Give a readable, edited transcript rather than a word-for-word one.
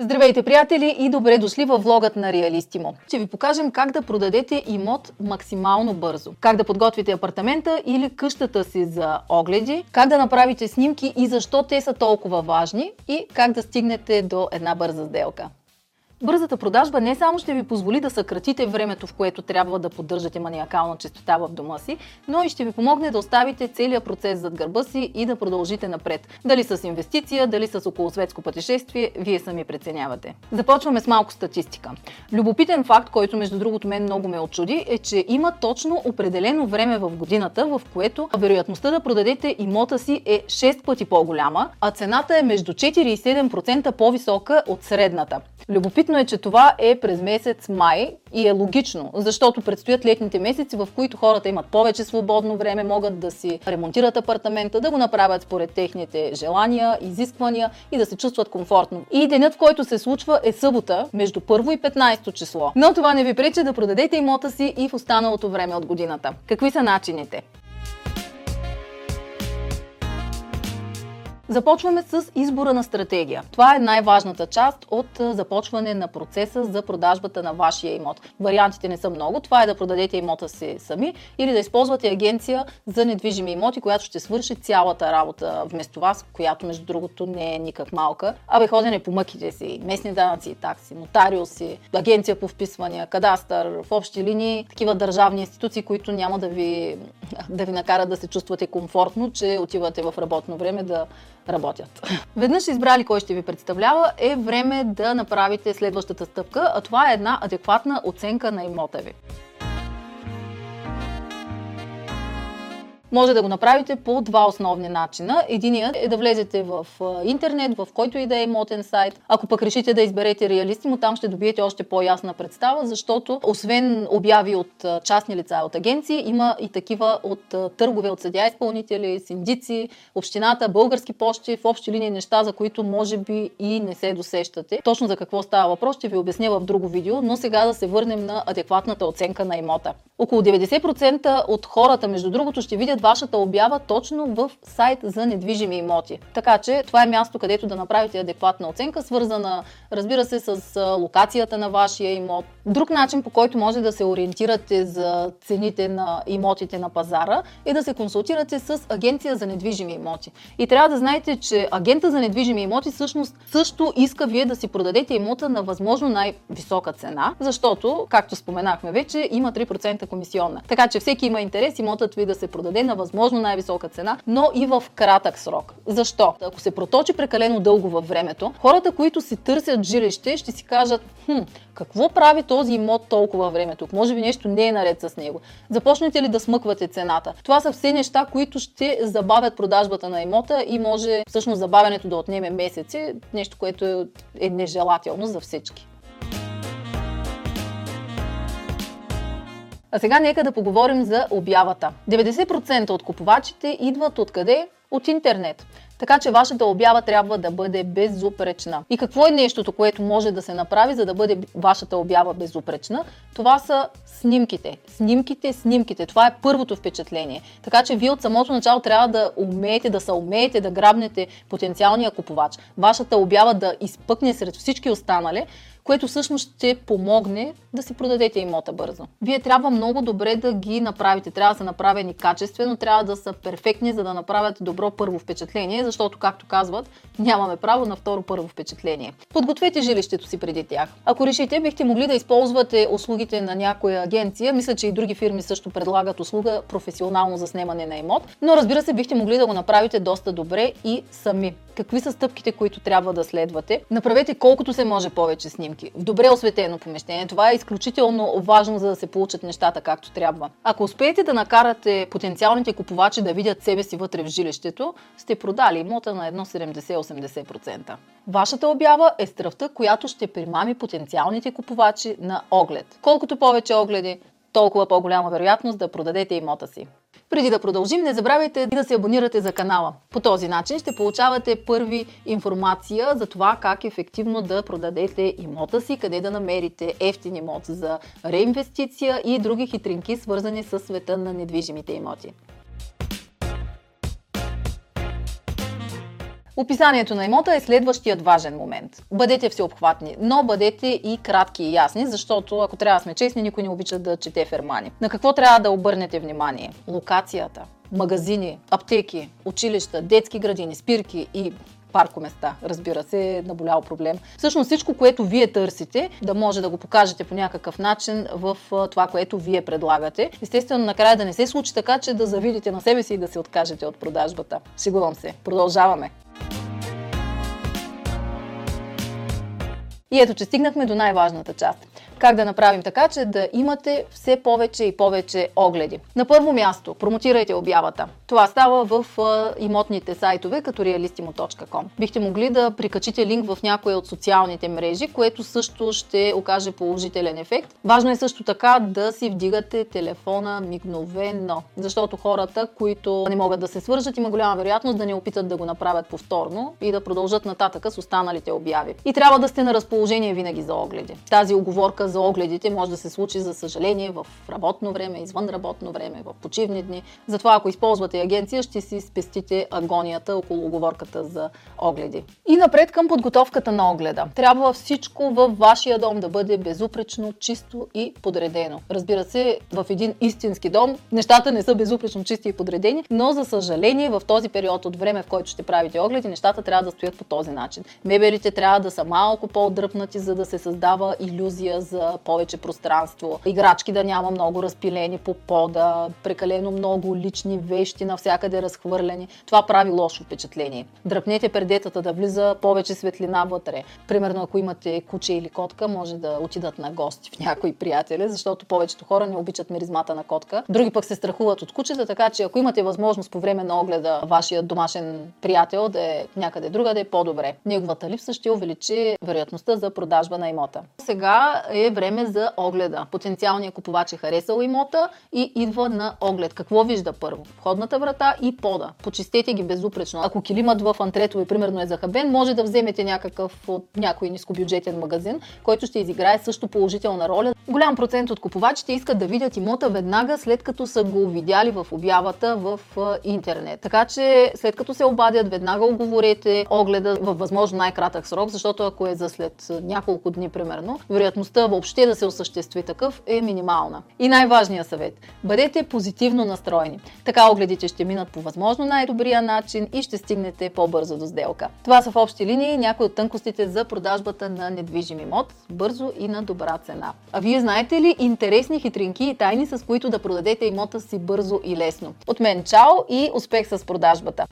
Здравейте, приятели, и добре дошли във влогът на Realistimo. Ще ви покажем как да продадете имот максимално бързо, как да подготвите апартамента или къщата си за огледи, как да направите снимки и защо те са толкова важни и как да стигнете до една бърза сделка. Бързата продажба не само ще ви позволи да съкратите времето, в което трябва да поддържате маниакална чистота в дома си, но и ще ви помогне да оставите целия процес зад гърба си и да продължите напред. Дали с инвестиция, дали с околосветско пътешествие, вие сами преценявате. Започваме с малко статистика. Любопитен факт, който между другото мен много ме очуди, е, че има точно определено време в годината, в което вероятността да продадете имота си е 6 пъти по-голяма, а цената е между 4 и 7% по-висока от средната. Любопитно е, че това е през месец май и е логично, защото предстоят летните месеци, в които хората имат повече свободно време, могат да си ремонтират апартамента, да го направят според техните желания, изисквания и да се чувстват комфортно. И денят, в който се случва, е събота, между 1 и 15 число. Но това не ви пречи да продадете имота си и в останалото време от годината. Какви са начините? Започваме с избора на стратегия. Това е най-важната част от започване на процеса за продажбата на вашия имот. Вариантите не са много. Това е да продадете имота си сами или да използвате агенция за недвижими имоти, която ще свърши цялата работа вместо вас, която между другото не е никак малка. Ходене по мъките си, местни данъци и такси, нотариуси, агенция по вписвания, кадастър, в общи линии, такива държавни институции, които няма да ви накарат да се чувствате комфортно, че отивате в работно време да работят. Веднъж избрали кой ще ви представлява, е време да направите следващата стъпка, а това е една адекватна оценка на имота ви. Може да го направите по два основни начина. Единият е да влезете в интернет, в който и да е имотен сайт. Ако пък решите да изберете Realistimo, там ще добиете още по-ясна представа, защото освен обяви от частни лица и от агенции, има и такива от търгове, от съдия-изпълнители, синдици, общината, български пощи, в общи линии неща, за които може би и не се досещате. Точно за какво става въпрос, ще ви обясня в друго видео, но сега да се върнем на адекватната оценка на имота. Около 90% от хората, между другото, ще видят вашата обява точно в сайт за недвижими имоти. Така че това е място, където да направите адекватна оценка, свързана, разбира се, с локацията на вашия имот. Друг начин, по който може да се ориентирате за цените на имотите на пазара, е да се консултирате с агенция за недвижими имоти. И трябва да знаете, че агента за недвижими имоти всъщност също иска вие да си продадете имота на възможно най-висока цена, защото, както споменахме вече, има 3% комисионна. Така че всеки има интерес имотът ви да се продаде на възможно най-висока цена, но и в кратък срок. Защо? Ако се проточи прекалено дълго във времето, хората, които си търсят жилище, ще си кажат: какво прави този имот толкова време тук? Може би нещо не е наред с него. Започнете ли да смъквате цената? Това са все неща, които ще забавят продажбата на имота и може всъщност забавянето да отнеме месеци, нещо, което е нежелателно за всички. А сега нека да поговорим за обявата. 90% от купувачите идват откъде? От интернет. Така че вашата обява трябва да бъде безупречна. И какво е нещото, което може да се направи, за да бъде вашата обява безупречна? Това са снимките. Снимките. Това е първото впечатление. Така че вие от самото начало трябва да умеете, да грабнете потенциалния купувач. Вашата обява да изпъкне сред всички останали, което всъщност ще помогне да си продадете имота бързо. Вие трябва много добре да ги направите. Трябва да са направени качествено, трябва да са перфектни, за да направят добро първо впечатление, защото, както казват, нямаме право на второ първо впечатление. Подгответе жилището си преди тях. Ако решите, бихте могли да използвате услугите на някоя агенция. Мисля, че и други фирми също предлагат услуга професионално за снемане на имот, но разбира се, бихте могли да го направите доста добре и сами. Какви са стъпките, които трябва да следвате? Направете колкото се може повече снимки. В добре осветено помещение. Това е изключително важно, за да се получат нещата както трябва. Ако успеете да накарате потенциалните купувачи да видят себе си вътре в жилището, сте продали имота на 70-80%. Вашата обява е стръвта, която ще примами потенциалните купувачи на оглед. Колкото повече огледи, толкова по-голяма вероятност да продадете имота си. Преди да продължим, не забравяйте да се абонирате за канала. По този начин ще получавате първи информация за това как ефективно да продадете имота си, къде да намерите евтин имот за реинвестиция и други хитринки, свързани с света на недвижимите имоти. Описанието на имота е следващият важен момент. Бъдете всеобхватни, но бъдете и кратки и ясни, защото ако трябва да сме честни, никой не обича да чете фермани. На какво трябва да обърнете внимание? Локацията, магазини, аптеки, училища, детски градини, спирки и паркоместа, разбира се, е наболял проблем. Всъщност всичко, което вие търсите, да може да го покажете по някакъв начин в това, което вие предлагате. Естествено, накрая да не се случи така, че да завидите на себе си и да се откажете от продажбата. Шегувам се. Продължаваме. И ето, че стигнахме до най-важната част. Как да направим така, че да имате все повече и повече огледи? На първо място, промотирайте обявата. Това става в имотните сайтове, като Realistimo.com. Бихте могли да прикачите линк в някоя от социалните мрежи, което също ще окаже положителен ефект. Важно е също така да си вдигате телефона мигновено, защото хората, които не могат да се свържат, има голяма вероятност да не опитат да го направят повторно и да продължат нататъка с останалите обяви. И трябва да сте на разположение винаги за огледи. Тази уговорка за огледите може да се случи, за съжаление, в работно време, извън работно време, в почивни дни. Затова, ако използвате агенция, ще си спестите агонията около уговорката за огледи. И напред към подготовката на огледа. Трябва всичко във вашия дом да бъде безупречно, чисто и подредено. Разбира се, в един истински дом нещата не са безупречно чисти и подредени, но за съжаление в този период от време, в който ще правите огледи, нещата трябва да стоят по този начин. Мебелите трябва да са малко по-отдръпнати, за да се създава илюзия за повече пространство, играчки да няма много разпилени по пода, прекалено много лични вещи навсякъде разхвърлени. Това прави лошо впечатление. Дръпнете пердетата да влиза повече светлина вътре. Примерно, ако имате куче или котка, може да отидат на гости в някои приятели, защото повечето хора не обичат миризмата на котка. Други пък се страхуват от кучета, така че ако имате възможност по време на огледа вашия домашен приятел да е някъде друга, да е по-добре. Неговата липса ще увеличи вероятността за продажба на имота. Сега е време за огледа. Потенциалният купувач е харесал имота и идва на оглед. Какво вижда първо? Входната врата и пода. Почистете ги безупречно. Ако килимът в антрето ви примерно е захабен, може да вземете някакъв от някой нискобюджетен магазин, който ще изиграе също положителна роля. Голям процент от купувачите искат да видят имота веднага, след като са го видяли в обявата в интернет. Така че след като се обадят, веднага оговорете огледа във възможно най-кратък срок, защото ако е за след няколко дни примерно, вероятността въобще да се осъществи такъв е минимална. И най-важният съвет – бъдете позитивно настроени. Така огледите ще минат по възможно най-добрия начин и ще стигнете по-бързо до сделка. Това са в общи линии някои от тънкостите за продажбата на недвижим имот бързо и на добра цена. А вие знаете ли интересни хитринки и тайни, с които да продадете имота си бързо и лесно? От мен чао и успех с продажбата!